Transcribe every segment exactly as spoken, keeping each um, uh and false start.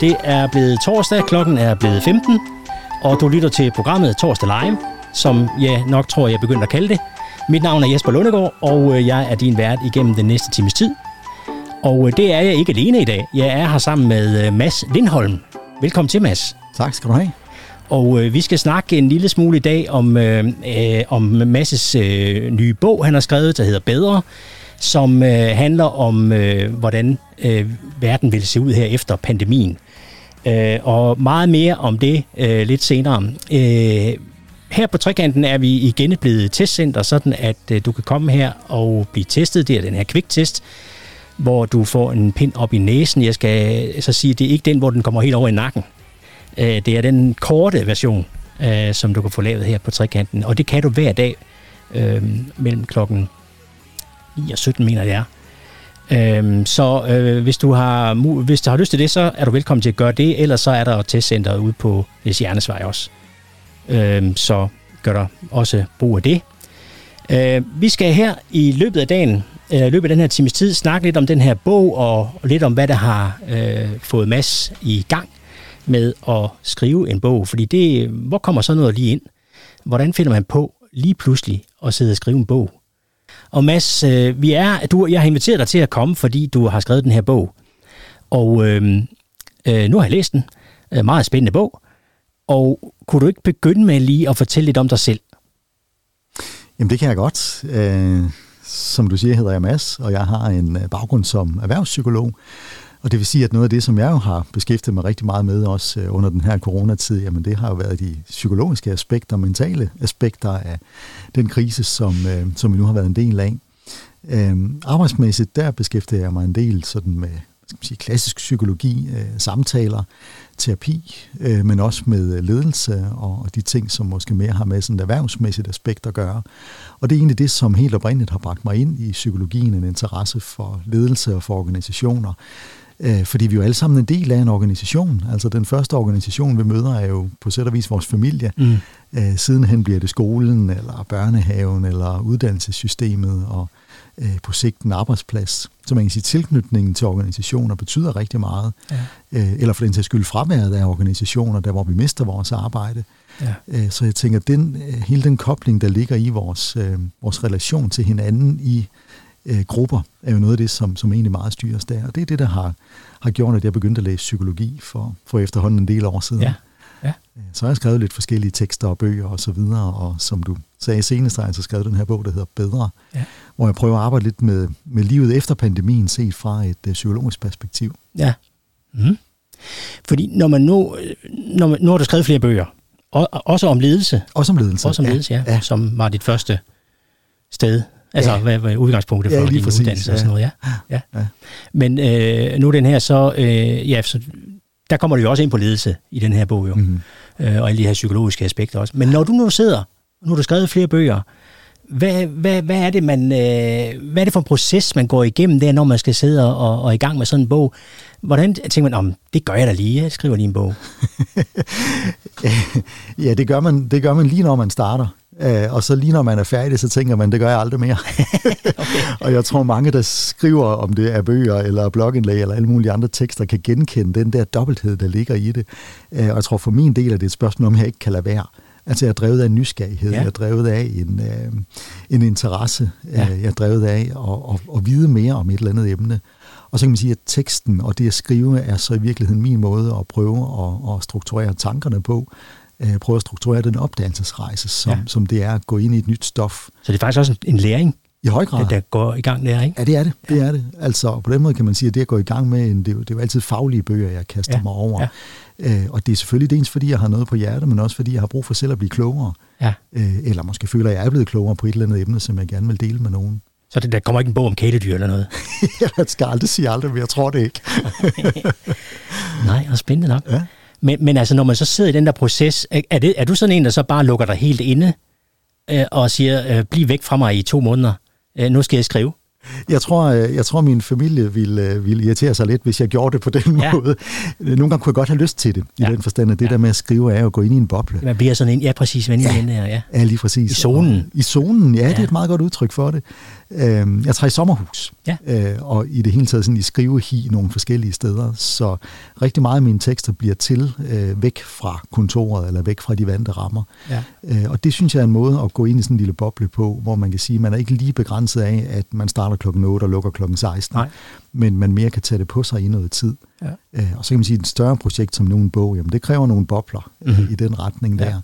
Det er blevet torsdag, klokken er blevet femten, og du lytter til programmet Torsdag Lime, som jeg nok tror, jeg begynder at kalde det. Mit navn er Jesper Lundegård, og jeg er din vært igennem den næste times tid. Og det er jeg ikke alene i dag. Jeg er her sammen med Mads Lindholm. Velkommen til, Mads. Tak skal du have. Og øh, vi skal snakke en lille smule i dag om, øh, øh, om Mads' øh, nye bog, han har skrevet, der hedder Bedre, som øh, handler om, øh, hvordan øh, verden vil se ud her efter pandemien. Øh, og meget mere om det øh, lidt senere. Øh, her på Trikanten er vi igen blevet testcenter, sådan at øh, du kan komme her og blive testet. Det er den her kviktest, hvor du får en pind op i næsen. Jeg skal så sige, det er ikke den, hvor den kommer helt over i nakken. Det er den korte version, som du kan få lavet her på Trikanten. Og det kan du hver dag øh, mellem klokken ni og sytten, mener jeg. Øh, så øh, hvis, du har, hvis du har lyst til det, så er du velkommen til at gøre det. Ellers så er der testcenteret ude på Læs Hjernesvej også. Øh, så gør der også brug af det. Øh, vi skal her i løbet af dagen, eller i løbet af den her times tid, snakke lidt om den her bog, og lidt om, hvad der har øh, fået Mads i gang med at skrive en bog, fordi det, hvor kommer så noget lige ind? Hvordan finder man på lige pludselig at sidde og skrive en bog? Og Mads, vi er, du, jeg har inviteret dig til at komme, fordi du har skrevet den her bog, og øh, øh, nu har jeg læst den, en meget spændende bog, og kunne du ikke begynde med lige at fortælle lidt om dig selv? Jamen det kan jeg godt. Øh, som du siger, hedder jeg Mads, og jeg har en baggrund som erhvervspsykolog. Og det vil sige, at noget af det, som jeg jo har beskæftiget mig rigtig meget med, også under den her coronatid, jamen det har jo været de psykologiske aspekter, mentale aspekter af den krise, som, som vi nu har været en del af. Øhm, arbejdsmæssigt, der beskæftiger jeg mig en del sådan med skal man sige, klassisk psykologi, øh, samtaler, terapi, øh, men også med ledelse og, og de ting, som måske mere har med sådan et erhvervsmæssigt aspekt at gøre. Og det er egentlig det, som helt oprindeligt har bragt mig ind i psykologien, en interesse for ledelse og for organisationer. Fordi vi jo alle sammen en del af en organisation. Altså den første organisation, vi møder, er jo på sæt og vis vores familie. Mm. Æ, sidenhen bliver det skolen, eller børnehaven, eller uddannelsessystemet, og æ, på sigt en arbejdsplads. Så man kan sige, at tilknytningen til organisationer betyder rigtig meget. Ja. Æ, eller for den til skyld fraværet af organisationer, der hvor vi mister vores arbejde. Ja. Æ, så jeg tænker, at den, hele den kobling, der ligger i vores, øh, vores relation til hinanden i grupper, er jo noget af det, som, som egentlig meget styres der. Og det er det, der har, har gjort, at jeg begyndte at læse psykologi for, for efterhånden en del år siden. Ja, ja. Så har jeg skrevet lidt forskellige tekster og bøger og så videre, og som du sagde senest, har jeg så skrevet den her bog, der hedder Bedre, ja, hvor jeg prøver at arbejde lidt med, med livet efter pandemien, set fra et øh, psykologisk perspektiv. Ja. Mm. Fordi når man nu, når man, nu har du skrevet flere bøger, og, også om ledelse. Også om ledelse. Også om ledelse, ja. ja, ja. Som var dit første sted. Altså, ja. hvad, hvad udgangspunktet for ja, din præcis. uddannelse og sådan noget, ja. ja. ja. Men øh, nu den her, så, øh, ja, så der kommer du jo også ind på ledelse i den her bog, jo. Mm-hmm. Øh, og alle de her psykologiske aspekter også. Men når du nu sidder, nu har du skrevet flere bøger, hvad, hvad, hvad, er det, man, øh, hvad er det for en proces, man går igennem der, når man skal sidde og, og i gang med sådan en bog? Hvordan tænker man, om det gør jeg da lige, jeg skriver lige en bog? ja, det gør, man, det gør man lige, når man starter. Og så lige når man er færdig, så tænker man, det gør jeg aldrig mere. okay. Og jeg tror, mange, der skriver om det af bøger eller blogindlæg eller alle mulige andre tekster, kan genkende den der dobbelthed, der ligger i det. Og jeg tror for min del, at det er et spørgsmål, om jeg ikke kan lade være. Altså, jeg er drevet af en nysgerrighed, ja. jeg er drevet af en, øh, en interesse, ja. jeg er drevet af at, at, at vide mere om et eller andet emne. Og så kan man sige, at teksten og det at skrive er så i virkeligheden min måde at prøve at, at strukturere tankerne på. Prøve at strukturere den opdagelsesrejse, som, ja. som det er at gå ind i et nyt stof. Så det er faktisk også en læring? I høj grad. Der går i gang der, ikke? Ja, det er det. Ja. det, er det. Altså, på den måde kan man sige, at det at gå i gang med, det er jo, det er jo altid faglige bøger, jeg kaster ja. mig over. Ja. Øh, og det er selvfølgelig dels, fordi jeg har noget på hjertet, men også fordi jeg har brug for selv at blive klogere. Ja. Øh, eller måske føler, at jeg er blevet klogere på et eller andet emne, som jeg gerne vil dele med nogen. Så det, der kommer ikke en bog om kæledyr eller noget? Jeg skal aldrig sige aldrig, men jeg tror det ikke. Nej, og spændende nok. Ja. Men, men altså, når man så sidder i den der proces, er, det, er du sådan en, der så bare lukker dig helt inde øh, og siger, øh, bliv væk fra mig i to måneder, øh, nu skal jeg skrive? Jeg tror, jeg tror min familie ville, ville irritere sig lidt, hvis jeg gjorde det på den ja. måde. Nogle gange kunne jeg godt have lyst til det, i ja. den forstand, at det ja. der med at skrive er at gå ind i en boble. Man bliver sådan en, ja præcis, venlig ja. her, ja. Ja, lige præcis. I zonen. Og, I zonen, ja, ja, det er et meget godt udtryk for det. Jeg tager i sommerhus, ja. og i det hele taget sådan i skrivehi nogle forskellige steder, så rigtig meget af mine tekster bliver til væk fra kontoret, eller væk fra de vante rammer. Ja. Og det synes jeg er en måde at gå ind i sådan en lille boble på, hvor man kan sige, at man er ikke lige begrænset af, at man starter klokken otte og lukker klokken seksten, Nej. men man mere kan tage det på sig i noget tid. Ja. Og så kan man sige, at et større projekt som nogen bog, jamen det kræver nogle bobler mm-hmm. i den retning der. Ja.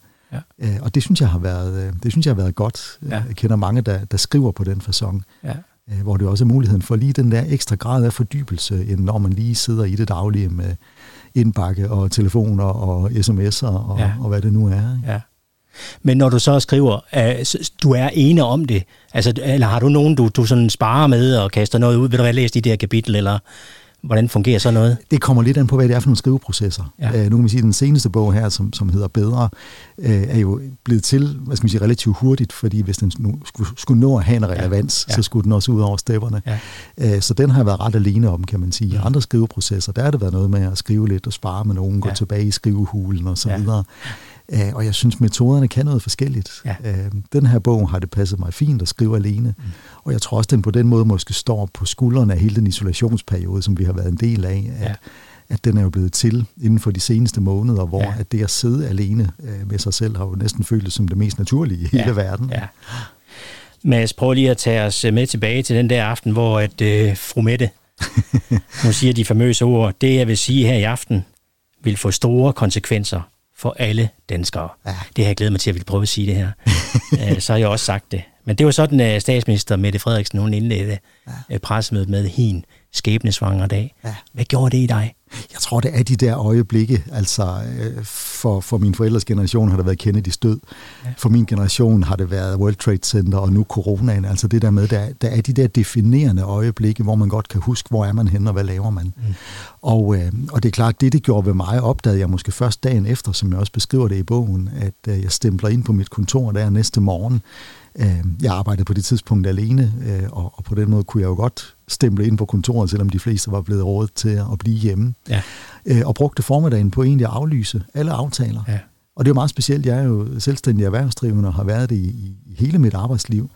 Ja. Og det synes jeg har været, det synes jeg har været godt. Ja. Jeg kender mange, der, der skriver på den facon, ja. hvor det også er muligheden for lige den der ekstra grad af fordybelse, end når man lige sidder i det daglige med indbakke og telefoner og sms'er og, ja. og hvad det nu er. Ikke? Ja. Men når du så skriver, du er ene om det, altså, eller har du nogen, du, du sådan sparer med og kaster noget ud? Vil du have læst i det her kapitel, eller... Hvordan fungerer så noget? Det kommer lidt an på, hvad det er for nogle skriveprocesser. Ja. Uh, nu kan man sige, at den seneste bog her, som, som hedder Bedre, uh, er jo blevet til, hvad skal man sige, relativt hurtigt, fordi hvis den nu skulle, skulle nå at have en relevans, ja. Ja. så skulle den også ud over stepperne. Ja. Uh, så den har jeg været ret alene om, kan man sige. Ja. Andre skriveprocesser, der har det været noget med at skrive lidt og spare med nogen, ja. gå tilbage i skrivehulen og så ja. videre. Uh, og jeg synes, metoderne kan noget forskelligt. Ja. Uh, den her bog har det passet mig fint at skrive alene, mm. og jeg tror også, den på den måde måske står på skuldrene af hele den isolationsperiode, som vi har været en del af, at, ja. at den er jo blevet til inden for de seneste måneder, hvor ja. at det at sidde alene uh, med sig selv har jo næsten føltes som det mest naturlige i ja. hele verden. Ja. Mads, prøv lige at tage os med tilbage til den der aften, hvor at, øh, fru Mette, hun siger de famøse ord, det jeg vil sige her i aften, vil få store konsekvenser for alle danskere. Ja. Det har jeg glædet mig til, at jeg ville prøve at sige det her. Så har jeg også sagt det. Men det var sådan, at statsminister Mette Frederiksen, hun indledte ja. pressemødet med hin skæbnesvangre dag. Ja. Hvad gjorde det i dig? Jeg tror, det er de der øjeblikke. Altså, for, for min forældres generation har det været Kennedys død. Ja. For min generation har det været World Trade Center og nu coronaen. Altså det der med, der, der er de der definerende øjeblikke, hvor man godt kan huske, hvor er man henne og hvad laver man. Mm. Og, øh, og det er klart, det det gjorde ved mig, opdagede jeg måske først dagen efter, som jeg også beskriver det i bogen, at øh, jeg stempler ind på mit kontor der næste morgen. Øh, jeg arbejdede på det tidspunkt alene, øh, og, og på den måde kunne jeg jo godt stemple ind på kontoret, selvom de fleste var blevet rådet til at blive hjemme. Ja. Øh, og brugte formiddagen på egentlig at aflyse alle aftaler. Ja. Og det er meget specielt. Jeg er jo selvstændig erhvervsdrivende og har været det i, i hele mit arbejdsliv.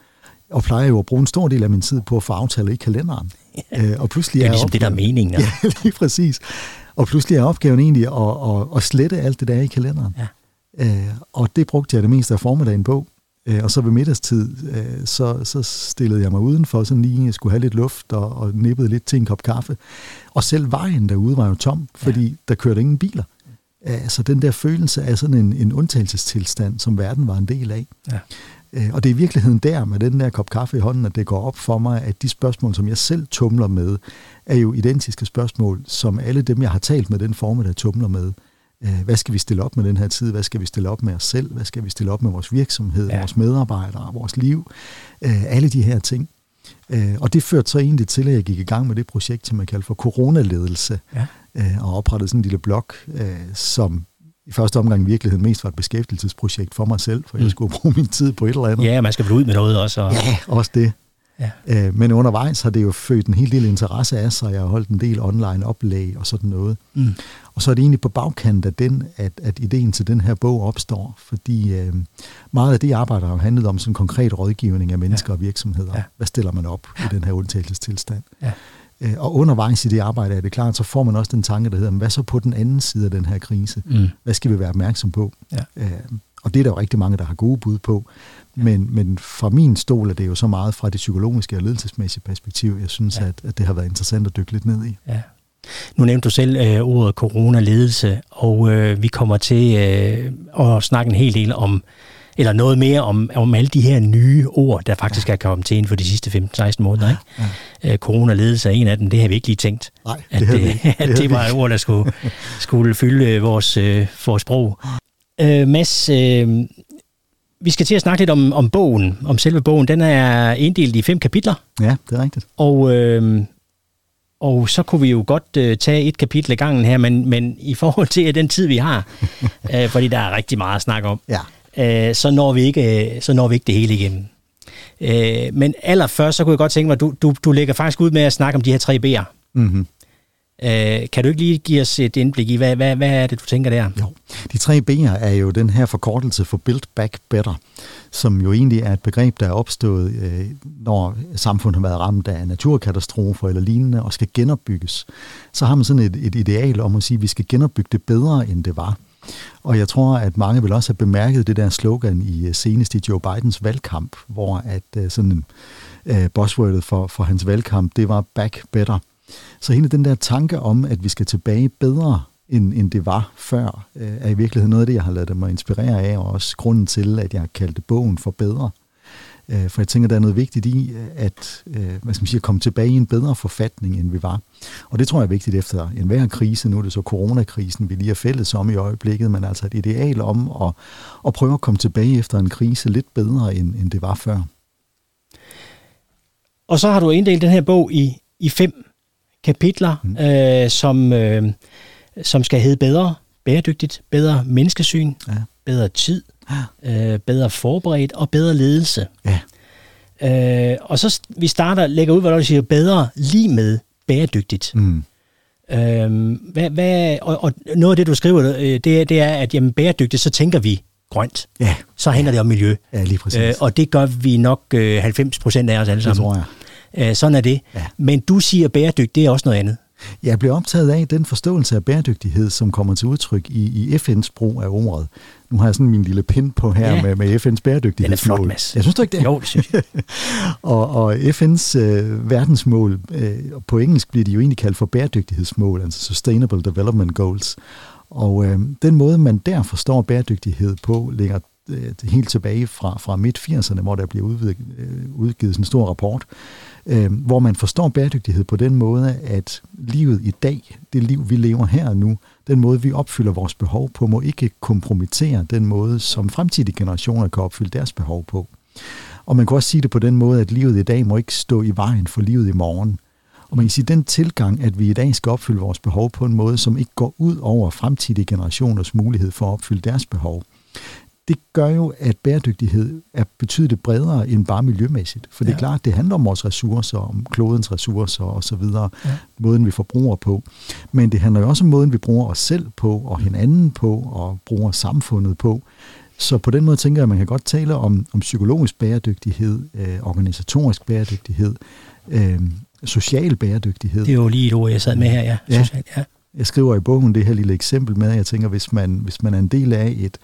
Og plejer jo at bruge en stor del af min tid på at få aftaler i kalenderen. Ja. Øh, og pludselig det er ligesom er opgaven, det, der er meningen. Ja, lige præcis. Og pludselig er opgaven egentlig at, at, at slette alt det, der er i kalenderen. Ja. Øh, og det brugte jeg det meste af formiddagen på. Og så ved middagstid, så, så stillede jeg mig udenfor, sådan lige skulle have lidt luft og, og nippede lidt til en kop kaffe. Og selv vejen derude var jo tom, fordi ja. der kørte ingen biler. Så den der følelse af sådan en, en undtagelsestilstand, som verden var en del af. Ja. Og det er i virkeligheden der, med den der kop kaffe i hånden, at det går op for mig, at de spørgsmål, som jeg selv tumler med, er jo identiske spørgsmål, som alle dem, jeg har talt med den formiddag, tumler med. Hvad skal vi stille op med den her tid? Hvad skal vi stille op med os selv? Hvad skal vi stille op med vores virksomhed, ja. vores medarbejdere, vores liv? Alle de her ting. Og det førte så egentlig til, at jeg gik i gang med det projekt, som man kalder for coronaledelse, ja. og oprettede sådan en lille blog, som i første omgang i virkeligheden mest var et beskæftigelsesprojekt for mig selv, for jeg skulle bruge min tid på et eller andet. Ja, man skal vel ud med noget også. Og... Ja, også det. Ja. Men undervejs har det jo født en hel del interesse af sig. Jeg har holdt en del online oplæg og sådan noget. Mm. Og så er det egentlig på bagkanten af den, at, at ideen til den her bog opstår, fordi øh, meget af det arbejde har handlet om sådan konkret rådgivning af mennesker ja. og virksomheder. Ja. Hvad stiller man op ja. i den her undtagelsestilstand? Ja. Og undervejs i det arbejde er det klart, så får man også den tanke, der hedder, hvad så på den anden side af den her krise? Mm. Hvad skal vi være opmærksom på? Ja. Øh, og det er der jo rigtig mange, der har gode bud på. Men, men fra min stol er det jo så meget fra det psykologiske og ledelsesmæssige perspektiv, jeg synes, ja. at, at det har været interessant at dykke lidt ned i. Ja. Nu nævnte du selv øh, ordet coronaledelse, og øh, vi kommer til øh, at snakke en hel del om, eller noget mere om, om alle de her nye ord, der faktisk ja. er kommet til inden for de sidste femten seksten måneder. Ikke? Ja. Øh, coronaledelse er en af dem, det har vi ikke lige tænkt. Nej, det at, havde vi ikke. At det var et ord, der skulle, skulle fylde vores, øh, vores sprog. Øh, Mads... Øh, Vi skal til at snakke lidt om, om bogen, om selve bogen. Den er inddelt i fem kapitler. Ja, det er rigtigt. Og, øh, og så kunne vi jo godt øh, tage et kapitel ad gangen her, men, men i forhold til den tid, vi har, øh, fordi der er rigtig meget at snakke om, ja. øh, så, når vi ikke, så når vi ikke det hele igennem. Øh, men allerførst, så kunne jeg godt tænke mig, du, du, du lægger faktisk ud med at snakke om de her tre B'er. Mm-hmm. Øh, kan du ikke lige give os et indblik i, hvad, hvad, hvad er det, du tænker der? Jo, de tre B'er er jo den her forkortelse for Build Back Better, som jo egentlig er et begreb, der er opstået, øh, når samfundet har været ramt af naturkatastrofer eller lignende, og skal genopbygges. Så har man sådan et, et ideal om at sige, at vi skal genopbygge det bedre, end det var. Og jeg tror, at mange vil også have bemærket det der slogan i senest i Joe Bidens valgkamp, hvor at sådan øh, buzzwordet for, for hans valgkamp, det var Back Better. Så hele den der tanke om, at vi skal tilbage bedre, end, end det var før, øh, er i virkeligheden noget af det, jeg har ladet mig inspirere af, og også grunden til, at jeg har kaldt bogen for Bedre. Øh, for jeg tænker, der er noget vigtigt i, at øh, hvad skal man sige, komme tilbage i en bedre forfatning, end vi var. Og det tror jeg er vigtigt efter enhver krise. Nu er det så coronakrisen, vi lige er fælles om i øjeblikket, men altså et ideal om at, at prøve at komme tilbage efter en krise lidt bedre, end, end det var før. Og så har du inddelt den her bog i, i fem kapitler, mm. øh, som, øh, som skal hedde Bedre, Bæredygtigt, Bedre Menneskesyn, ja. Bedre Tid, ja. øh, Bedre Forberedt og Bedre Ledelse. Ja. Øh, og så vi starter, lægger ud, hvordan du siger, Bedre lige med Bæredygtigt. Mm. Øh, hvad, hvad, og, og noget af det, du skriver, det, det er, at jamen, bæredygtigt, så tænker vi grønt. Ja. Så handler ja. det om miljø. Ja, lige præcis. Øh, og det gør vi nok øh, halvfems procent af os alle sammen. Det tror jeg. Sådan er det. Ja. Men du siger, at bæredygtigt, det er også noget andet. Jeg bliver optaget af den forståelse af bæredygtighed, som kommer til udtryk i, i F N's brug af ordet. Nu har jeg sådan min lille pin på her ja. med, med F N's bæredygtighedsmål. Den er flot, Mads. Jeg synes du ikke det? Jo, det synes jeg. og, og F N's øh, verdensmål, øh, på engelsk bliver de jo egentlig kaldt for bæredygtighedsmål, altså Sustainable Development Goals. Og øh, den måde, man der forstår bæredygtighed på, ligger helt tilbage fra, fra midt firserne, hvor der bliver udgivet, udgivet sådan en stor rapport, øh, hvor man forstår bæredygtighed på den måde, at livet i dag, det liv vi lever her og nu, den måde vi opfylder vores behov på, må ikke kompromittere den måde, som fremtidige generationer kan opfylde deres behov på. Og man kan også sige det på den måde, at livet i dag må ikke stå i vejen for livet i morgen. Og man kan sige, at den tilgang, at vi i dag skal opfylde vores behov på en måde, som ikke går ud over fremtidige generationers mulighed for at opfylde deres behov, det gør jo, at bæredygtighed er betydeligt bredere end bare miljømæssigt. For det er ja. klart, det handler om vores ressourcer, om klodens ressourcer osv., ja. måden vi forbruger på. Men det handler jo også om måden, vi bruger os selv på, og hinanden på, og bruger samfundet på. Så på den måde tænker jeg, at man kan godt tale om, om psykologisk bæredygtighed, øh, organisatorisk bæredygtighed, øh, social bæredygtighed. Det er jo lige et ord, jeg sad med her, ja. ja. Social, ja. Jeg skriver i bogen det her lille eksempel med, at jeg tænker, hvis man, hvis man er en del af et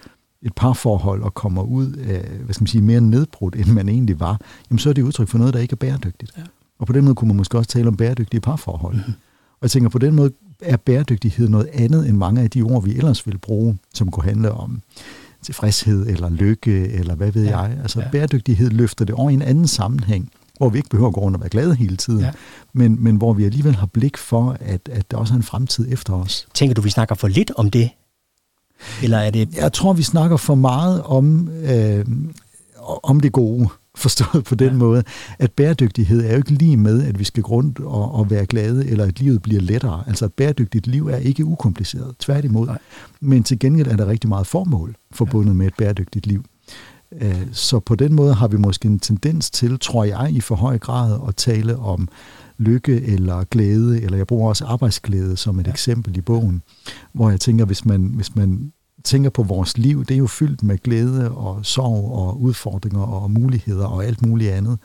et parforhold og kommer ud af, hvad skal man sige, mere nedbrudt, end man egentlig var, jamen så er det udtryk for noget, der ikke er bæredygtigt. Ja. Og på den måde kunne man måske også tale om bæredygtige parforhold. Mm-hmm. Og jeg tænker, på den måde er bæredygtighed noget andet end mange af de ord, vi ellers ville bruge, som kunne handle om tilfredshed eller lykke, eller hvad ved ja. jeg. Altså ja. bæredygtighed løfter det over i en anden sammenhæng, hvor vi ikke behøver at gå rundt og være glade hele tiden, ja. men, men hvor vi alligevel har blik for, at, at der også er en fremtid efter os. Tænker du, vi snakker for lidt om det? Eller er det... Jeg tror, vi snakker for meget om, øh, om det gode, forstået på den ja. måde, at bæredygtighed er jo ikke lige med, at vi skal gå rundt og, og være glade, eller at livet bliver lettere. Altså et bæredygtigt liv er ikke ukompliceret, tværtimod. Nej. Men til gengæld er der rigtig meget formål forbundet ja. med et bæredygtigt liv. Øh, så på den måde har vi måske en tendens til, tror jeg, i for høj grad at tale om lykke eller glæde, eller jeg bruger også arbejdsglæde som et ja. eksempel i bogen, hvor jeg tænker, hvis man, hvis man tænker på vores liv, det er jo fyldt med glæde og sorg og udfordringer og muligheder og alt muligt andet.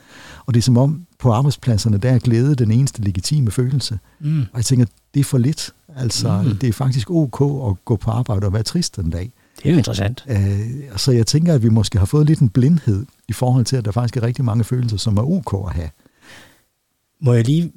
Og det er som om, på arbejdspladserne, der er glæde den eneste legitime følelse. Mm. Og jeg tænker, det er for lidt. Altså, mm. det er faktisk ok at gå på arbejde og være trist den dag. Det er jo interessant. Øh, så jeg tænker, at vi måske har fået lidt en blindhed i forhold til, at der faktisk er rigtig mange følelser, som er ok at have. Må jeg lige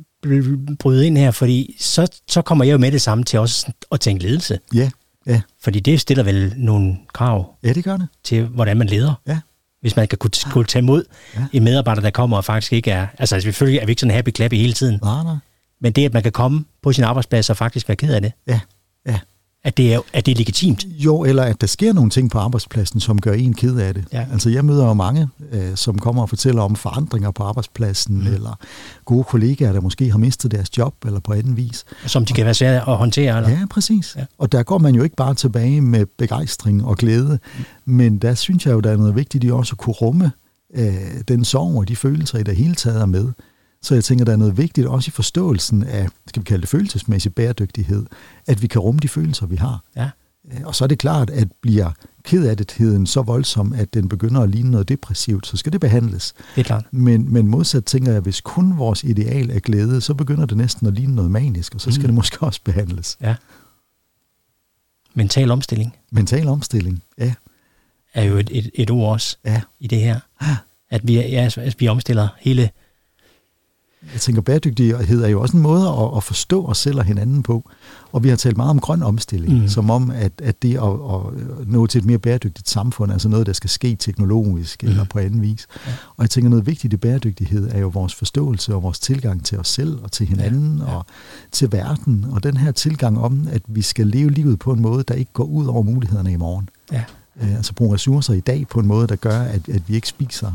bryde ind her, fordi så, så kommer jeg jo med det samme til også at tænke ledelse. Ja, yeah, ja. Yeah. Fordi det stiller vel nogle krav ja, det gør det. til, hvordan man leder. Ja. Yeah. Hvis man kan kunne, kunne tage imod yeah. en medarbejder, der kommer og faktisk ikke er... Altså selvfølgelig er vi ikke sådan happy-clappy hele tiden. Nej, nej. Men det, at man kan komme på sin arbejdsplads og faktisk være ked af det. Ja, yeah, ja. Yeah. At det, er, at det er legitimt? Jo, eller at der sker nogle ting på arbejdspladsen, som gør en ked af det. Ja. Altså, jeg møder jo mange, øh, som kommer og fortæller om forandringer på arbejdspladsen, mm. eller gode kollegaer, der måske har mistet deres job, eller på anden vis. Som de kan og, være svære at håndtere, eller? Ja, præcis. Ja. Og der går man jo ikke bare tilbage med begejstring og glæde, mm. men der synes jeg jo, der er noget vigtigt i også at kunne rumme øh, den sorg og de følelser, I der hele taget er med. Så jeg tænker, der er noget vigtigt også i forståelsen af, skal vi kalde det følelsesmæssig bæredygtighed, at vi kan rumme de følelser, vi har. Ja. Og så er det klart, at bliver kedattigheden så voldsom, at den begynder at ligne noget depressivt, så skal det behandles. Det er klart. Men, men modsat tænker jeg, hvis kun vores ideal er glæde, så begynder det næsten at ligne noget manisk, og så skal mm. det måske også behandles. Ja. Mental omstilling. Mental omstilling, ja. Er jo et, et, et ord også ja. I det her. Ja. At vi, ja, vi omstiller hele... Jeg tænker, bæredygtighed er jo også en måde at, at forstå os selv og hinanden på. Og vi har talt meget om grøn omstilling, mm. som om, at, at det at, at nå til et mere bæredygtigt samfund, altså noget, der skal ske teknologisk mm. eller på anden vis. Ja. Og jeg tænker, noget vigtigt i bæredygtighed er jo vores forståelse og vores tilgang til os selv og til hinanden ja. Ja. Og til verden. Og den her tilgang om, at vi skal leve livet på en måde, der ikke går ud over mulighederne i morgen. Ja. Altså bruge ressourcer i dag på en måde, der gør, at, at vi ikke spiser,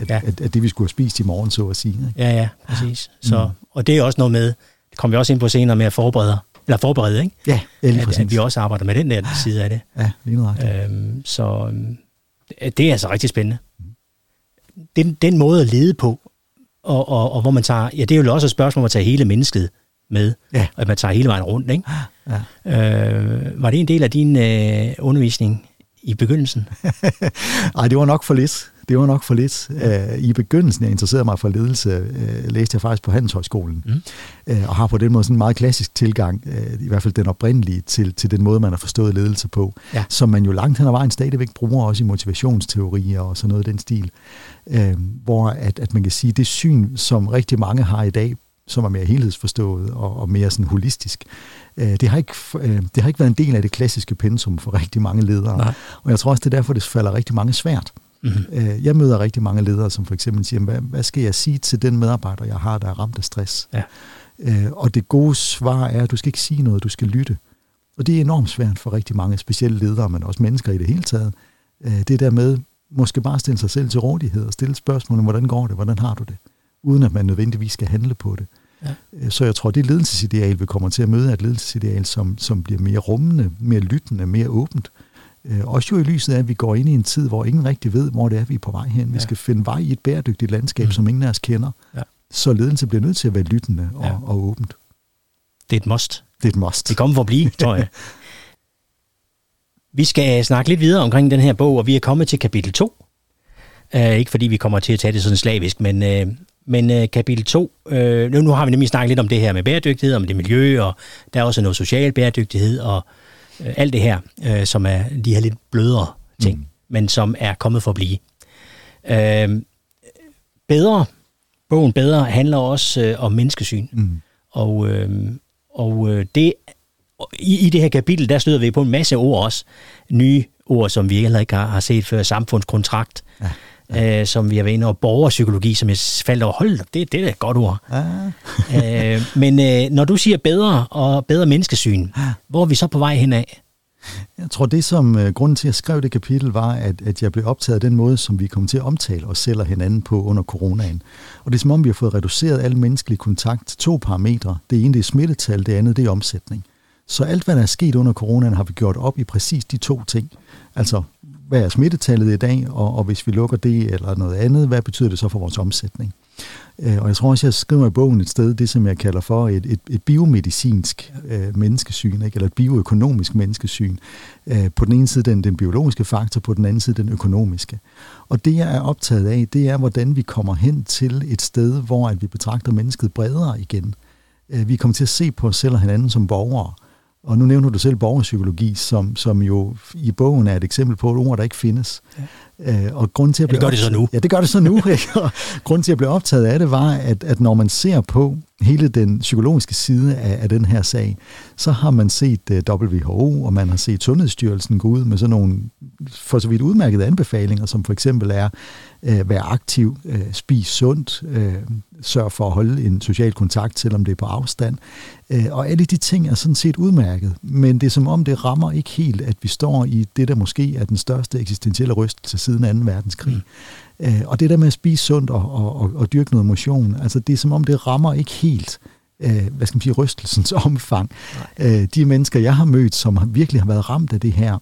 at, ja. at, at det vi skulle have spist i morgen, så at sige. Ikke? Ja, ja, præcis. Så, og det er også noget med, det kommer vi også ind på senere med at forberede, eller forberede, ikke? Ja, lige præcis. At, at vi også arbejder med den der side af det. Ja, lige nøjagtigt. Øhm, så det er altså rigtig spændende. Den, den måde at lede på, og, og, og hvor man tager, ja, det er jo også et spørgsmål, om at tage hele mennesket med, ja. At man tager hele vejen rundt, ikke? Ja. Øh, var det en del af din øh, undervisning, i begyndelsen? Nej, det var nok for lidt. Det var nok for lidt. Æ, I begyndelsen, jeg interesserede mig for ledelse, øh, læste jeg faktisk på Handelshøjskolen, mm. Æ, og har på den måde sådan en meget klassisk tilgang, øh, i hvert fald den oprindelige, til, til den måde, man har forstået ledelse på, ja. Som man jo langt hen ad vejen stadigvæk bruger også i motivationsteorier og sådan noget i den stil, øh, hvor at, at man kan sige, det syn, som rigtig mange har i dag, som er mere helhedsforstået og, og mere sådan holistisk. Øh, det, har ikke, øh, det har ikke været en del af det klassiske pensum for rigtig mange ledere. Nej. Og jeg tror også, det er derfor, det falder rigtig mange svært. Mm-hmm. Øh, jeg møder rigtig mange ledere, som for eksempel siger, hvad, hvad skal jeg sige til den medarbejder, jeg har, der er ramt af stress? Ja. Øh, og det gode svar er, at du skal ikke sige noget, du skal lytte. Og det er enormt svært for rigtig mange, specielle ledere, men også mennesker i det hele taget. Øh, det der med, måske bare stille sig selv til rådighed og stille spørgsmålet, hvordan går det, hvordan har du det? Uden at man nødvendigvis skal handle på det. Ja. Så jeg tror, det ledelsesideal, vi kommer til at møde, er et ledelsesideal, som, som bliver mere rummende, mere lyttende, mere åbent. Også jo i lyset af, at vi går ind i en tid, hvor ingen rigtig ved, hvor det er, vi er på vej hen. Ja. Vi skal finde vej i et bæredygtigt landskab, mm. som ingen af os kender. Ja. Så ledelse bliver nødt til at være lyttende og, ja. Og åbent. Det er et must. Det er et must. Det kommer for at blive, tror jeg. Vi skal snakke lidt videre omkring den her bog, og vi er kommet til kapitel to. Uh, ikke fordi vi kommer til at tage det sådan slavisk, men... Uh, Men øh, kapitel to, øh, nu, nu har vi nemlig snakket lidt om det her med bæredygtighed, om det miljø, og der er også noget social bæredygtighed, og øh, alt det her, øh, som er de her lidt blødere ting, mm. men som er kommet for at blive. Øh, bedre, bogen Bedre handler også øh, om menneskesyn, mm. og, øh, og øh, det, i, i det her kapitel, der støder vi på en masse ord også, nye ord, som vi heller ikke har, har set før, samfundskontrakt, ja. Ja. Øh, som vi har været inde over, borgerpsykologi, som jeg faldt over, hold op, det, det er da et godt ord. Ja. øh, men øh, når du siger bedre og bedre menneskesyn, ja. Hvor er vi så på vej henad? Jeg tror, det som øh, grunden til, at jeg skrev det kapitel, var, at, at jeg blev optaget af den måde, som vi kom til at omtale os selv og hinanden på under coronaen. Og det er som om, vi har fået reduceret al menneskelig kontakt til to parametre. Det ene det er smittetal, det andet det er omsætning. Så alt, hvad der er sket under coronaen, har vi gjort op i præcis de to ting. Altså, hvad er smittetallet i dag, og, og hvis vi lukker det eller noget andet, hvad betyder det så for vores omsætning? Øh, og jeg tror også, jeg skriver i bogen et sted, det som jeg kalder for et, et, et biomedicinsk øh, menneskesyn, ikke? Eller et bioøkonomisk menneskesyn. Øh, på den ene side den, den biologiske faktor, på den anden side den økonomiske. Og det, jeg er optaget af, det er, hvordan vi kommer hen til et sted, hvor at vi betragter mennesket bredere igen. Øh, vi kommer til at se på os selv og hinanden som borgere. Og nu nævner du selv borgerpsykologi, som, som jo i bogen er et eksempel på et ord, der ikke findes. Ja. Og grund til at blive ja, det gør det så nu. Ja, det gør det så nu. Grunden til at blive optaget af det var, at, at når man ser på hele den psykologiske side af, af den her sag, så har man set W H O, og man har set Sundhedsstyrelsen gå ud med sådan nogle for så vidt udmærkede anbefalinger, som for eksempel er øh, være aktiv, øh, spis sundt, øh, sørg for at holde en social kontakt, selvom det er på afstand. Øh, og alle de ting er sådan set udmærket, men det er som om, det rammer ikke helt, at vi står i det, der måske er den største eksistentielle rystelse siden anden verdenskrig. Mm. Og det der med at spise sundt og, og, og, og dyrke noget motion, altså det er som om, det rammer ikke helt, øh, hvad skal man sige, rystelsens omfang. Øh, de mennesker, jeg har mødt, som virkelig har været ramt af det her,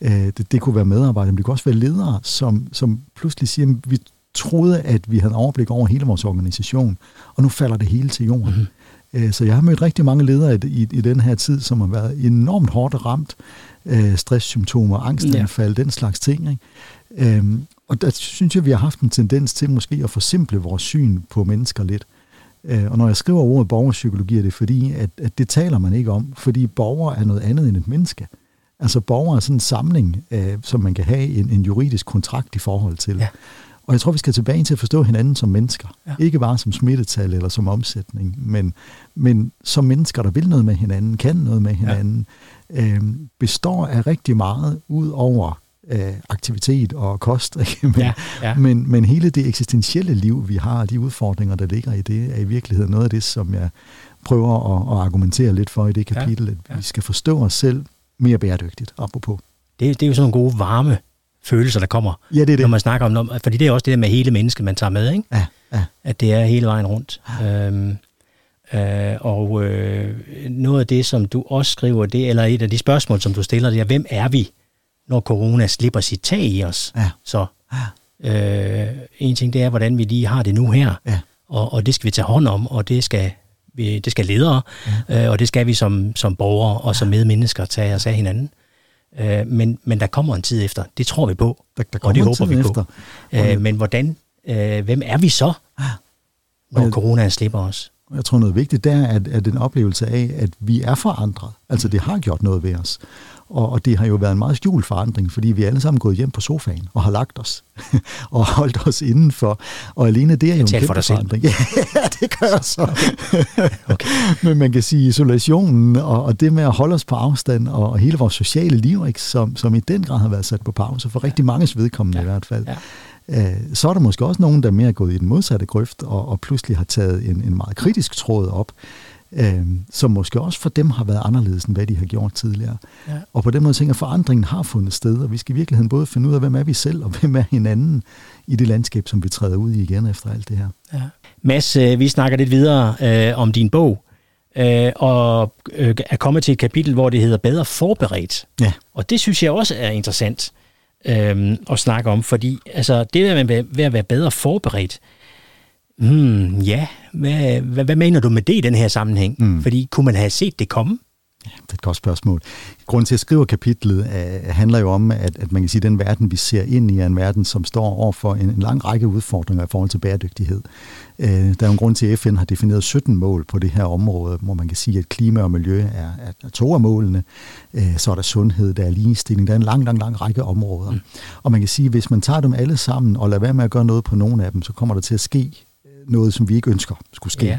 øh, det, det kunne være medarbejdere, men det kunne også være ledere, som, som pludselig siger, vi troede, at vi havde overblik over hele vores organisation, og nu falder det hele til jorden. Mm-hmm. Så jeg har mødt rigtig mange ledere i, i, i den her tid, som har været enormt hårdt ramt. Øh, stresssymptomer, angstanfald, ja. Den slags ting. Ikke? Øhm, og der synes jeg, vi har haft en tendens til måske at forsimple vores syn på mennesker lidt. Øh, og når jeg skriver ordet borgerpsykologi, er det fordi, at, at det taler man ikke om, fordi borger er noget andet end et menneske. Altså borger er sådan en samling, øh, som man kan have en, en juridisk kontrakt i forhold til. Ja. Og jeg tror, vi skal tilbage til at forstå hinanden som mennesker. Ja. Ikke bare som smittetal eller som omsætning, men, men som mennesker, der vil noget med hinanden, kan noget med hinanden, ja. øh, består af rigtig meget ud over øh, aktivitet og kost. Men, ja. Ja. Men, men hele det eksistentielle liv, vi har, og de udfordringer, der ligger i det, er i virkeligheden noget af det, som jeg prøver at, at argumentere lidt for i det kapitel, ja. Ja. At vi skal forstå os selv mere bæredygtigt, apropos. Det, det er jo sådan nogle gode varme følelser, der kommer, ja, det det. Når man snakker om, fordi det er også det der med hele mennesket, man tager med, ikke? Ja, ja. At det er hele vejen rundt. Ja. Øhm, øh, og øh, noget af det, som du også skriver, det, eller et af de spørgsmål, som du stiller, det er, hvem er vi, når corona slipper sit tag i os? Ja. Så øh, en ting, det er, hvordan vi lige har det nu her, ja. og, og det skal vi tage hånd om, og det skal, vi, det skal ledere, ja. øh, og det skal vi som, som borgere og som medmennesker tage os af hinanden. Men, men der kommer en tid efter, det tror vi på, der, der og det håber vi på. Æh, men hvordan, øh, hvem er vi så, når jeg, coronaen slipper os? Jeg tror noget vigtigt der er, at, at en oplevelse af, at vi er forandret. Altså det har gjort noget ved os. Og, og det har jo været en meget skjult forandring, fordi vi alle sammen gået hjem på sofaen og har lagt os og holdt os indenfor. Og alene det er jo en kæmpe forandring. Ja, det gør så. Okay. Okay. Men man kan sige isolationen og, og det med at holde os på afstand og, og hele vores sociale liv, ikke, som, som i den grad har været sat på pause for rigtig manges vedkommende ja. I hvert fald. Ja. Så er der måske også nogen, der mere er gået i den modsatte grøft og, og pludselig har taget en, en meget kritisk tråd op, øh, som måske også for dem har været anderledes, end hvad de har gjort tidligere. Ja. Og på den måde tænker jeg, at forandringen har fundet sted, og vi skal i virkeligheden både finde ud af, hvem er vi selv, og hvem er hinanden i det landskab, som vi træder ud i igen efter alt det her. Ja. Mads, vi snakker lidt videre øh, om din bog, øh, og øh, er kommet til et kapitel, hvor det hedder Bedre forberedt. Ja. Og det synes jeg også er interessant. Øhm, at snakke om, fordi altså, det ved, ved at være bedre forberedt, hmm, ja, hvad, hvad, hvad mener du med det i den her sammenhæng? Mm. Fordi kunne man have set det komme? Ja, det er et godt spørgsmål. Grunden til at skrive kapitlet uh, handler jo om, at, at man kan sige, at den verden, vi ser ind i, er en verden, som står over for en, en lang række udfordringer i forhold til bæredygtighed. Uh, der er jo en grund til, at F N har defineret sytten mål på det her område, hvor man kan sige, at klima og miljø er, er, er to af målene. Uh, så er der sundhed, der er ligestilling, der er en lang, lang, lang række områder. Mm. Og man kan sige, at hvis man tager dem alle sammen og lader være med at gøre noget på nogle af dem, så kommer der til at ske noget, som vi ikke ønsker skulle ske. Ja.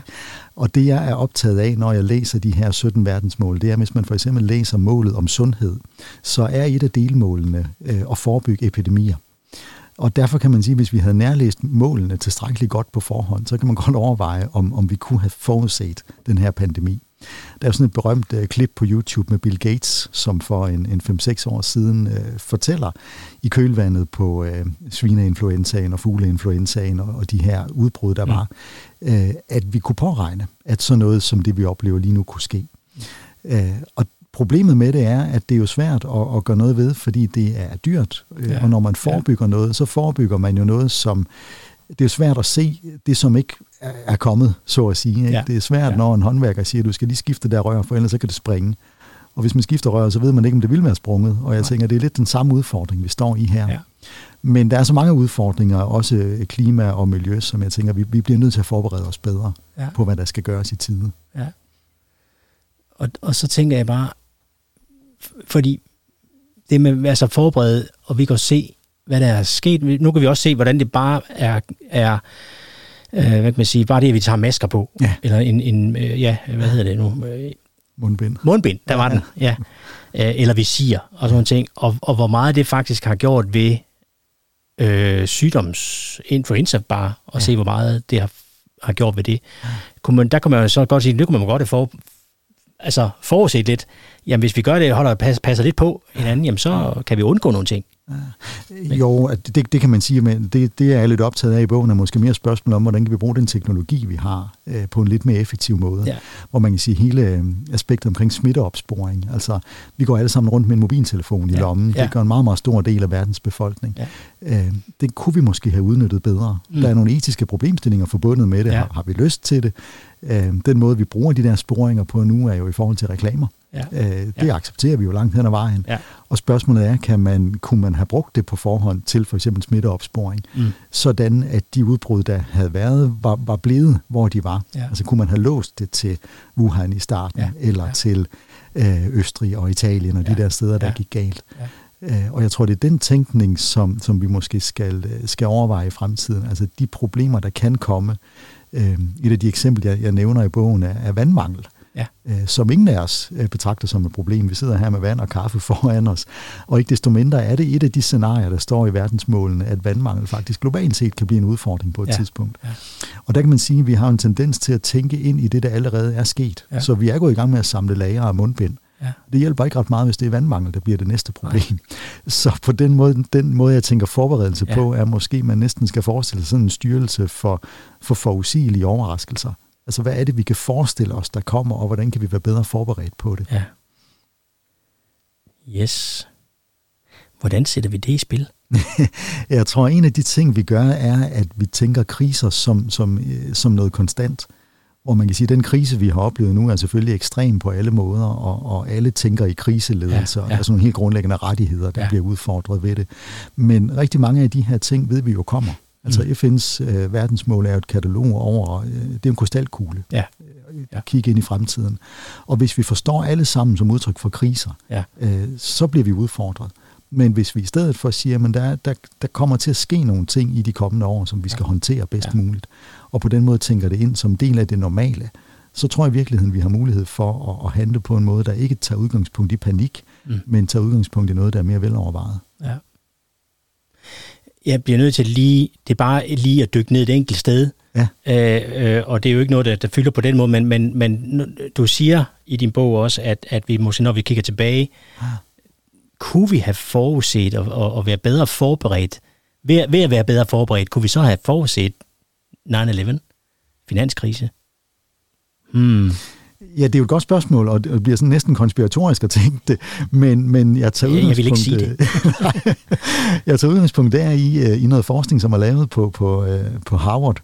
Og det, jeg er optaget af, når jeg læser de her sytten verdensmål, det er, hvis man for eksempel læser målet om sundhed, så er et af delmålene øh, at forebygge epidemier. Og derfor kan man sige, at hvis vi havde nærlæst målene tilstrækkeligt godt på forhånd, så kan man godt overveje, om, om vi kunne have forudset den her pandemi. Der er sådan et berømt øh, klip på YouTube med Bill Gates, som for en, en fem seks år siden øh, fortæller i kølvandet på øh, svineinfluenzaen og fugleinfluenzaen og, og de her udbrud, der var, øh, at vi kunne påregne, at sådan noget som det, vi oplever lige nu, kunne ske. Øh, og problemet med det er, at det er jo svært at, at gøre noget ved, fordi det er dyrt, øh, ja. Og når man forebygger ja. Noget, så forebygger man jo noget, som det er svært at se, det som ikke er kommet, så at sige. Ja. Det er svært, ja. Når en håndværker siger, at du skal lige skifte der rør, for ellers så kan det springe. Og hvis man skifter rør, så ved man ikke, om det vil være sprunget. Og jeg tænker, det er lidt den samme udfordring, vi står i her. Ja. Men der er så mange udfordringer, også klima og miljø, som jeg tænker, vi, vi bliver nødt til at forberede os bedre ja. På, hvad der skal gøres i tide. Ja. Og, og så tænker jeg bare, fordi det med at være så forberedt, og vi kan se, hvad der er sket. Nu kan vi også se, hvordan det bare er, er øh, hvad kan man sige, bare det, at vi tager masker på. Ja. Eller en, en øh, ja, hvad hedder det nu? Øh, mundbind. Mundbind, der var den, ja. ja. Eller visir og sådan ting. Og, og hvor meget det faktisk har gjort ved øh, sygdomsinfluenza bare, og ja. Se, hvor meget det har, har gjort ved det. Kunne man, der kunne man jo så godt sige, det kunne man godt have for, altså, forudset lidt, jamen hvis vi gør det, holder passer, passer lidt på hinanden, jamen så kan vi undgå nogle ting. Men. Jo, det, det kan man sige, men det, det er jeg lidt optaget af i bogen, er måske mere spørgsmål om, hvordan kan vi bruge den teknologi, vi har, øh, på en lidt mere effektiv måde. Ja. Hvor man kan sige, hele øh, aspektet omkring smitteopsporing. Altså, vi går alle sammen rundt med en mobiltelefon i ja. lommen. Ja. Det gør en meget, meget stor del af verdens befolkning. Ja. Øh, det kunne vi måske have udnyttet bedre. Mm. Der er nogle etiske problemstillinger forbundet med det. Ja. Har, har vi lyst til det? Øh, den måde, vi bruger de der sporinger på nu, er jo i forhold til reklamer. Ja. Øh, det ja. accepterer vi jo langt hen ad vejen. Ja. Og spørgsmålet er, kan man, kunne man have brugt det på forhånd til for eksempel smitteopsporing, mm. sådan at de udbrud, der havde været, var, var blevet, hvor de var. Ja. Altså kunne man have låst det til Wuhan i starten, ja. eller ja. til øh, Østrig og Italien og ja. de der steder, der ja. gik galt. Ja. Øh, og jeg tror, det er den tænkning, som, som vi måske skal, skal overveje i fremtiden. Altså de problemer, der kan komme. Øh, et af de eksempler, jeg, jeg nævner i bogen, er, er vandmangel. Ja. Som ingen af os betragter som et problem. Vi sidder her med vand og kaffe foran os, og ikke desto mindre er det et af de scenarier, der står i verdensmålene, at vandmangel faktisk globalt set kan blive en udfordring på et ja. tidspunkt. Ja. Og der kan man sige, at vi har en tendens til at tænke ind i det, der allerede er sket. Ja. Så vi er gået i gang med at samle lagre og mundbind. Ja. Det hjælper ikke ret meget, hvis det er vandmangel, der bliver det næste problem. Nej. Så på den måde, den måde, jeg tænker forberedelse ja. på, er måske, man næsten skal forestille sådan en styrelse for, for forudsigelige overraskelser. Altså, hvad er det, vi kan forestille os, der kommer, og hvordan kan vi være bedre forberedt på det? Ja. Yes. Hvordan sætter vi det i spil? Jeg tror, en af de ting, vi gør, er, at vi tænker kriser som, som, som noget konstant. Hvor man kan sige, at den krise, vi har oplevet nu, er selvfølgelig ekstrem på alle måder, og, og alle tænker i kriseledelse, ja, ja. og der er sådan nogle helt grundlæggende rettigheder, der ja. bliver udfordret ved det. Men rigtig mange af de her ting, ved vi jo kommer. Altså F N's øh, verdensmål er jo et katalog over, øh, det er en krystalkugle, ja. Ja. Kigge ind i fremtiden. Og hvis vi forstår alle sammen som udtryk for kriser, ja. øh, så bliver vi udfordret. Men hvis vi i stedet for siger, at der, der, der kommer til at ske nogle ting i de kommende år, som vi skal ja. håndtere bedst ja. muligt, og på den måde tænker det ind som del af det normale, så tror jeg i virkeligheden, vi har mulighed for at, at handle på en måde, der ikke tager udgangspunkt i panik, mm. men tager udgangspunkt i noget, der er mere velovervejet. Ja. Jeg bliver nødt til lige, det er bare lige at dykke ned et enkelt sted, ja. øh, øh, og det er jo ikke noget, der, der fylder på den måde, men, men, men du siger i din bog også, at, at vi måske, når vi kigger tilbage, ja. kunne vi have forudset og, og, og være bedre forberedt? Ved, ved at være bedre forberedt, kunne vi så have forudset nine eleven? Finanskrise? Hmm... Ja, det er jo et godt spørgsmål, og det bliver sådan næsten konspiratorisk at tænke det, men, men jeg tager udgangspunkt... Jeg vil ikke sige det. Jeg tager udgangspunkt der i, i noget forskning, som er lavet på, på, på Harvard,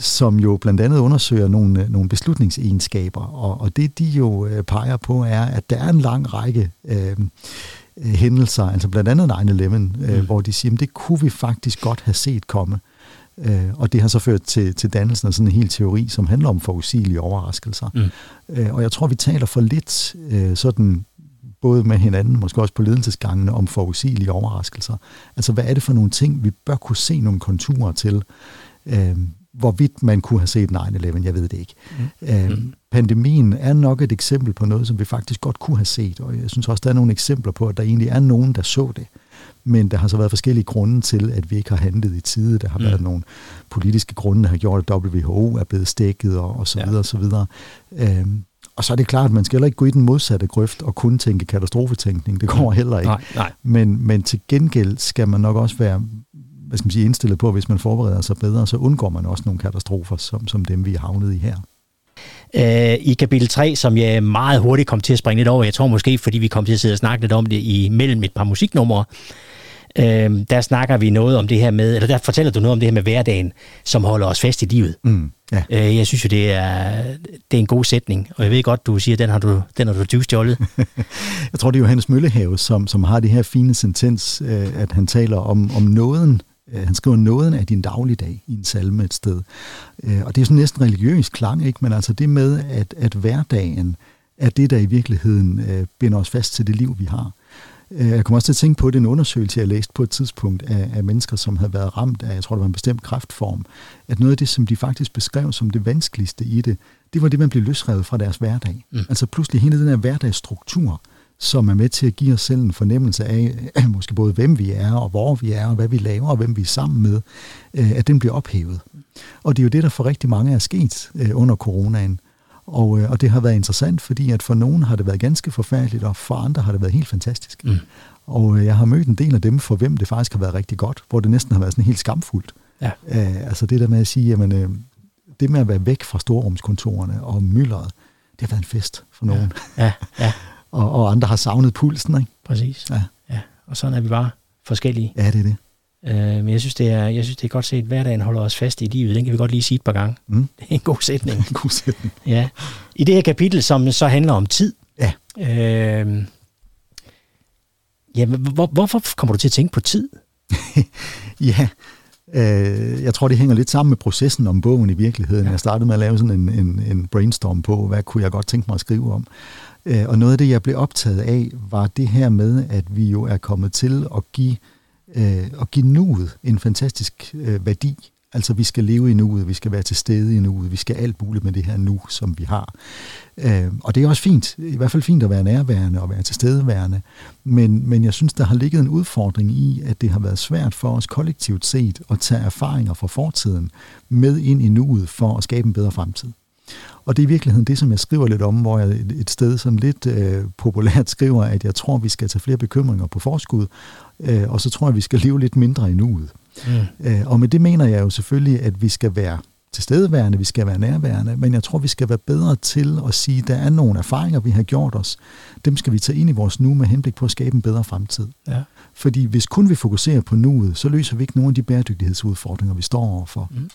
som jo blandt andet undersøger nogle, nogle beslutningsegenskaber, og, og det de jo peger på er, at der er en lang række øh, hændelser, altså blandt andet nine eleven, mm. øh, hvor de siger, at det kunne vi faktisk godt have set komme. Uh, og det har så ført til, til dannelsen af sådan en hel teori, som handler om forudsigelige overraskelser. Mm. Uh, og jeg tror, vi taler for lidt uh, sådan, både med hinanden, måske også på ledelsesgangene, om forudsigelige overraskelser. Altså, hvad er det for nogle ting, vi bør kunne se nogle konturer til? Uh, hvorvidt man kunne have set nine eleven, jeg ved det ikke. Mm. Uh, pandemien er nok et eksempel på noget, som vi faktisk godt kunne have set, og jeg synes også, der er nogle eksempler på, at der egentlig er nogen, der så det. Men der har så været forskellige grunde til, at vi ikke har handlet i tide. Der har mm. været nogle politiske grunde, der har gjort, at W H O er blevet stækket, og, og så ja. videre, og så videre. Øhm, og så er det klart, at man skal heller ikke gå i den modsatte grøft og kun tænke katastrofetænkning. Det går heller ikke. Nej, nej. Men, men til gengæld skal man nok også være, hvad skal man sige, indstillet på, at hvis man forbereder sig bedre, så undgår man også nogle katastrofer, som, som dem vi er havnet i her. I kapitel tre, som jeg meget hurtigt kom til at springe lidt over, jeg tror måske, fordi vi kom til at sidde og snakke lidt om det imellem et par musiknumre, øh, der snakker vi noget om det her med, eller der fortæller du noget om det her med hverdagen, som holder os fast i livet. Mm, ja. øh, jeg synes jo, det er, det er en god sætning, og jeg ved godt, du siger, den har du, den har du tyvstjålet. Jeg tror, det er Johannes Møllehave, som, som har det her fine sentens, at han taler om, om nåden. Han skriver nåden af din dagligdag i en salme et sted. Og det er sådan næsten religiøs klang, ikke? Men altså det med, at, at hverdagen er det, der i virkeligheden øh, binder os fast til det liv, vi har. Jeg kommer også til at tænke på den undersøgelse, jeg læste på et tidspunkt af, af mennesker, som havde været ramt af, jeg tror, det var en bestemt kræftform, at noget af det, som de faktisk beskrev som det vanskeligste i det, det var det, man blev løsrevet fra deres hverdag. Mm. Altså pludselig hele den her hverdagsstruktur, som er med til at give os selv en fornemmelse af, måske både hvem vi er, og hvor vi er, og hvad vi laver, og hvem vi er sammen med, at den bliver ophævet. Og det er jo det, der for rigtig mange er sket under coronaen. Og, øh, og det har været interessant, fordi at for nogen har det været ganske forfærdeligt, og for andre har det været helt fantastisk. Mm. Og øh, jeg har mødt en del af dem, for hvem det faktisk har været rigtig godt, hvor det næsten har været sådan helt skamfuldt. Ja. Æh, altså det der med at sige, jamen, øh, det med at være væk fra storrumskontorerne og myldret, det har været en fest for nogen. Ja. Ja. Ja. og, og andre har savnet pulsen, ikke? Præcis. Ja. Ja. Og sådan er vi bare forskellige. Ja, det er det. Men jeg synes, det er, jeg synes, det er godt set, at hverdagen holder os fast i livet. Den kan vi godt lige sige et par gange. Mm. Det er en god sætning. En god sætning. Ja. I det her kapitel, som så handler om tid. Ja. Øh, ja hvor, hvorfor kommer du til at tænke på tid? ja, øh, jeg tror, det hænger lidt sammen med processen om bogen i virkeligheden. Ja. Jeg startede med at lave sådan en, en, en brainstorm på, hvad kunne jeg godt tænke mig at skrive om. Øh, og noget af det, jeg blev optaget af, var det her med, at vi jo er kommet til at give... og give nuet en fantastisk øh, værdi. Altså, vi skal leve i nuet, vi skal være til stede i nuet, vi skal alt muligt med det her nu, som vi har. Øh, og det er også fint, i hvert fald fint at være nærværende og være tilstedeværende, men, men jeg synes, der har ligget en udfordring i, at det har været svært for os kollektivt set at tage erfaringer fra fortiden med ind i nuet for at skabe en bedre fremtid. Og det er i virkeligheden det, som jeg skriver lidt om, hvor jeg et sted sådan lidt øh, populært skriver, at jeg tror, vi skal tage flere bekymringer på forskud, øh, og så tror jeg, vi skal leve lidt mindre i nuet. Mm. Øh, og med det mener jeg jo selvfølgelig, at vi skal være tilstedeværende, vi skal være nærværende, men jeg tror, vi skal være bedre til at sige, at der er nogle erfaringer, vi har gjort os. Dem skal vi tage ind i vores nu med henblik på at skabe en bedre fremtid. Ja. Fordi hvis kun vi fokuserer på nuet, så løser vi ikke nogen af de bæredygtighedsudfordringer, vi står overfor. Mm.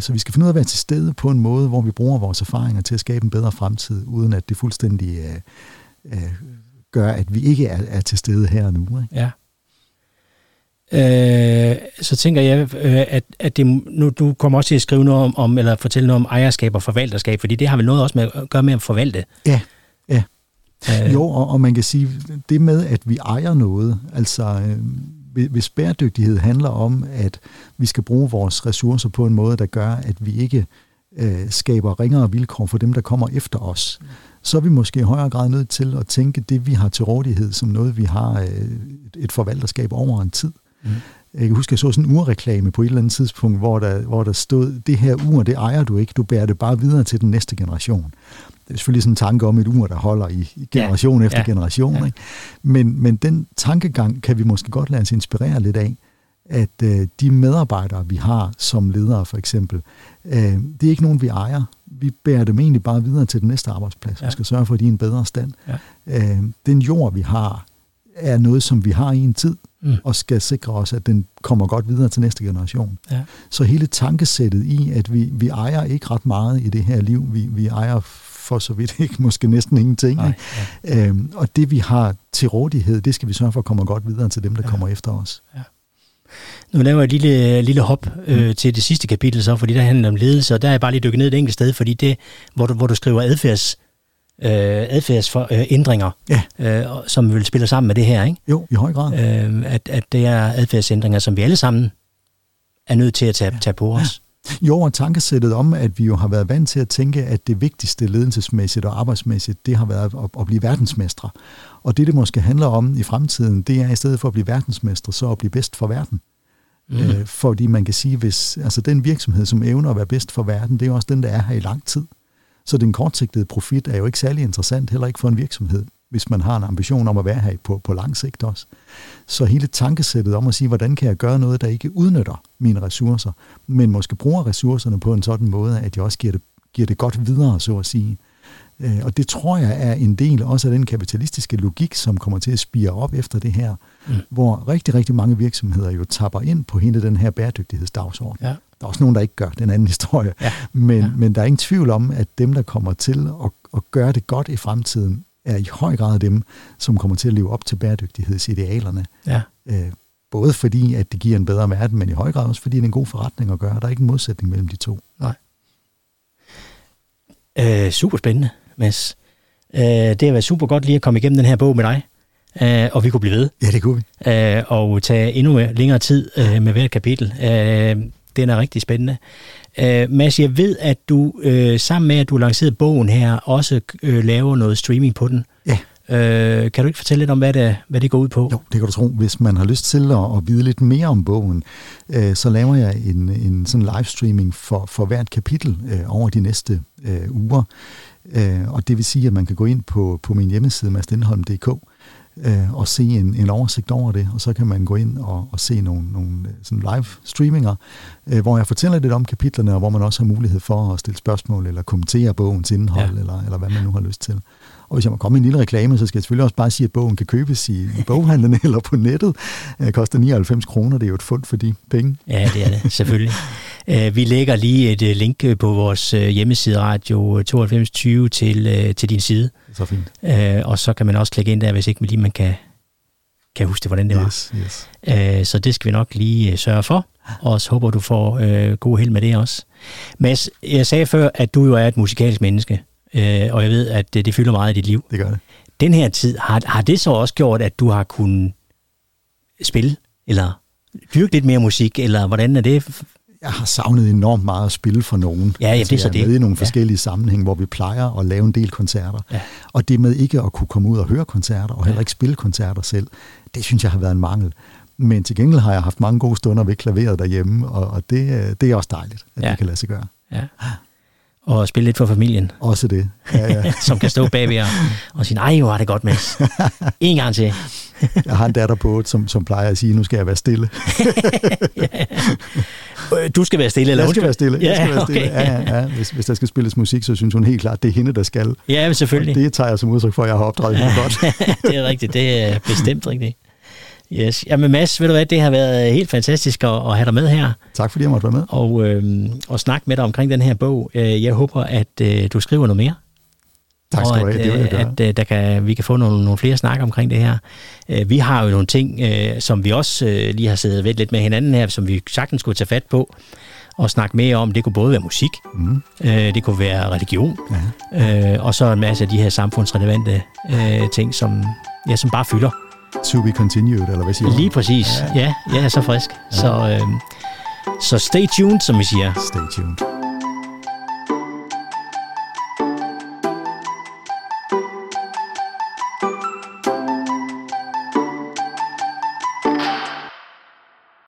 Så vi skal finde ud af at være til stede på en måde, hvor vi bruger vores erfaringer til at skabe en bedre fremtid, uden at det fuldstændig øh, øh, gør, at vi ikke er, er til stede her og nu. Ikke? Ja. Øh, så tænker jeg, at, at det, nu, du kommer også til at skrive noget om, om, eller fortælle noget om ejerskab og forvalterskab, fordi det har vel noget også med at gøre med at forvalte. Ja, ja. Øh. Jo, og, og man kan sige, det med, at vi ejer noget, altså... Øh, Hvis bæredygtighed handler om, at vi skal bruge vores ressourcer på en måde, der gør, at vi ikke øh, skaber ringere vilkår for dem, der kommer efter os, så er vi måske i højere grad nødt til at tænke det, vi har til rådighed, som noget, vi har øh, et forvalterskab over en tid. Mm. Jeg husker, jeg så sådan en urreklame på et eller andet tidspunkt, hvor der, hvor der stod, det her ur, det ejer du ikke, du bærer det bare videre til den næste generation. Det er selvfølgelig sådan en tanke om et ur, der holder i generation ja, efter ja, generation. Ja. Ikke? Men, men den tankegang kan vi måske godt lade os inspirere lidt af, at øh, de medarbejdere, vi har som ledere for eksempel, øh, det er ikke nogen, vi ejer. Vi bærer dem egentlig bare videre til den næste arbejdsplads. Vi ja. skal sørge for, at de er en bedre stand. Ja. Øh, den jord, vi har, er noget, som vi har i en tid, mm. og skal sikre os, at den kommer godt videre til næste generation. Ja. Så hele tankesættet i, at vi, vi ejer ikke ret meget i det her liv, vi, vi ejer for så vidt ikke, måske næsten ingenting. Nej, ja. øhm, og det, vi har til rådighed, det skal vi sørge for at komme godt videre til dem, der ja. kommer efter os. Ja. Nu laver jeg et lille, lille hop øh, til det sidste kapitel, så, fordi der handler om ledelse, og der er jeg bare lige dykket ned et enkelt sted, fordi det, hvor du, hvor du skriver adfærds, øh, adfærdsændringer, ja. øh, som vil spille sammen med det her, ikke? Jo, i høj grad. Øh, at, at det er adfærdsændringer, som vi alle sammen er nødt til at tage, ja. tage på os. Ja. Jo, og tankesættet om, at vi jo har været vant til at tænke, at det vigtigste ledelsesmæssigt og arbejdsmæssigt, det har været at, at blive verdensmestre. Og det, det måske handler om i fremtiden, det er i stedet for at blive verdensmestre, så at blive bedst for verden. Mm. Øh, fordi man kan sige, hvis altså den virksomhed, som evner at være bedst for verden, det er jo også den, der er her i lang tid. Så den kortsigtede profit er jo ikke særlig interessant, heller ikke for en virksomhed, hvis man har en ambition om at være her på, på lang sigt også. Så hele tankesættet om at sige, hvordan kan jeg gøre noget, der ikke udnytter mine ressourcer, men måske bruger ressourcerne på en sådan måde, at jeg også giver det, giver det godt videre, så at sige. Og det tror jeg er en del også af den kapitalistiske logik, som kommer til at spire op efter det her, mm. hvor rigtig, rigtig mange virksomheder jo tapper ind på hele den her bæredygtighedsdagsorden. Ja. Der er også nogen, der ikke gør den anden historie, ja. Men, ja. men der er ingen tvivl om, at dem, der kommer til at, at gøre det godt i fremtiden, er i høj grad dem, som kommer til at leve op til bæredygtighedsidealerne. Ja. Øh, både fordi, at det giver en bedre verden, men i høj grad også fordi, det er en god forretning at gøre. Der er ikke en modsætning mellem de to. Nej. Øh, superspændende, Mads. Øh, det har været super godt lige at komme igennem den her bog med dig. Øh, og vi kunne blive ved. Ja, det kunne vi. Øh, og tage endnu længere tid øh, med hvert kapitel. Øh, den er rigtig spændende. Uh, Mads, jeg ved, at du uh, sammen med, at du lancerede bogen her, også uh, laver noget streaming på den. Ja. Uh, kan du ikke fortælle lidt om, hvad det, hvad det går ud på? Jo, det kan du tro. Hvis man har lyst til at, at vide lidt mere om bogen, uh, så laver jeg en, en sådan livestreaming for, for hvert kapitel uh, over de næste uh, uger. Øh, og det vil sige, at man kan gå ind på, på min hjemmeside, madstenholm punktum d k, øh, og se en, en oversigt over det, og så kan man gå ind og, og se nogle, nogle sådan live streaminger, øh, hvor jeg fortæller lidt om kapitlerne, og hvor man også har mulighed for at stille spørgsmål, eller kommentere bogens indhold, ja. eller, eller hvad man nu har lyst til. Og hvis jeg må komme med en lille reklame, så skal jeg selvfølgelig også bare sige, at bogen kan købes i, i boghandlerne eller på nettet. Det koster nioghalvfems kroner, det er jo et fund for de penge. Ja, det er det, selvfølgelig. Vi lægger lige et link på vores hjemmeside Radio tooghalvfems tyve til, til din side. Så fint. Og så kan man også klikke ind der, hvis ikke man lige man kan, kan huske, hvordan det var. Yes, yes. Så det skal vi nok lige sørge for, og så håber du får god held med det også. Mads, jeg sagde før, at du jo er et musikalsk menneske. Øh, og jeg ved, at det, det fylder meget i dit liv. Det gør det. Den her tid, har, har det så også gjort, at du har kunnet spille, eller dyrke lidt mere musik, eller hvordan er det? Jeg har savnet enormt meget at spille for nogen. Ja, ja, altså, det er så det. Jeg er med i nogle forskellige ja. sammenhæng, hvor vi plejer at lave en del koncerter. Ja. Og det med ikke at kunne komme ud og høre koncerter, og heller ikke spille koncerter selv, det synes jeg har været en mangel. Men til gengæld har jeg haft mange gode stunder ved klaveret derhjemme, og, og det, det er også dejligt, at ja. det kan lade sig gøre. Ja. Og spille lidt for familien. Også det. Ja, ja. Som kan stå bagved og, og sige, nej, jo har det godt, Mads. En gang til. Jeg har en datter på, som, som plejer at sige, nu skal jeg være stille. ja. Du skal være stille, eller? Jeg skal være stille. Ja, jeg skal være stille. Okay. Ja, ja, ja. Hvis, hvis der skal spilles musik, så synes hun helt klart, det er hende, der skal. Ja, selvfølgelig. Og det tager jeg som udtryk for, at jeg har opdraget hende godt. Det er rigtigt. Det er bestemt rigtigt. Yes. Jamen Mads, ved du hvad, det har været helt fantastisk at, at have dig med her. Tak fordi jeg måtte være med. Og, øh, og snakke med dig omkring den her bog. Jeg håber, at øh, du skriver noget mere. Tak skal du have, det vil jeg gøre. Og at øh, der kan, vi kan få nogle, nogle flere snak omkring det her. Vi har jo nogle ting, øh, som vi også øh, lige har siddet ved lidt med hinanden her, som vi sagtens skulle tage fat på og snakke mere om. Det kunne både være musik, mm. øh, det kunne være religion, øh, og så en masse af de her samfundsrelevante øh, ting, som, ja, som bare fylder. To be continued, eller hvad siger du? Lige præcis. Ja, ja, jeg er så frisk. Ja. Så, øh, så stay tuned, som vi siger. Stay tuned.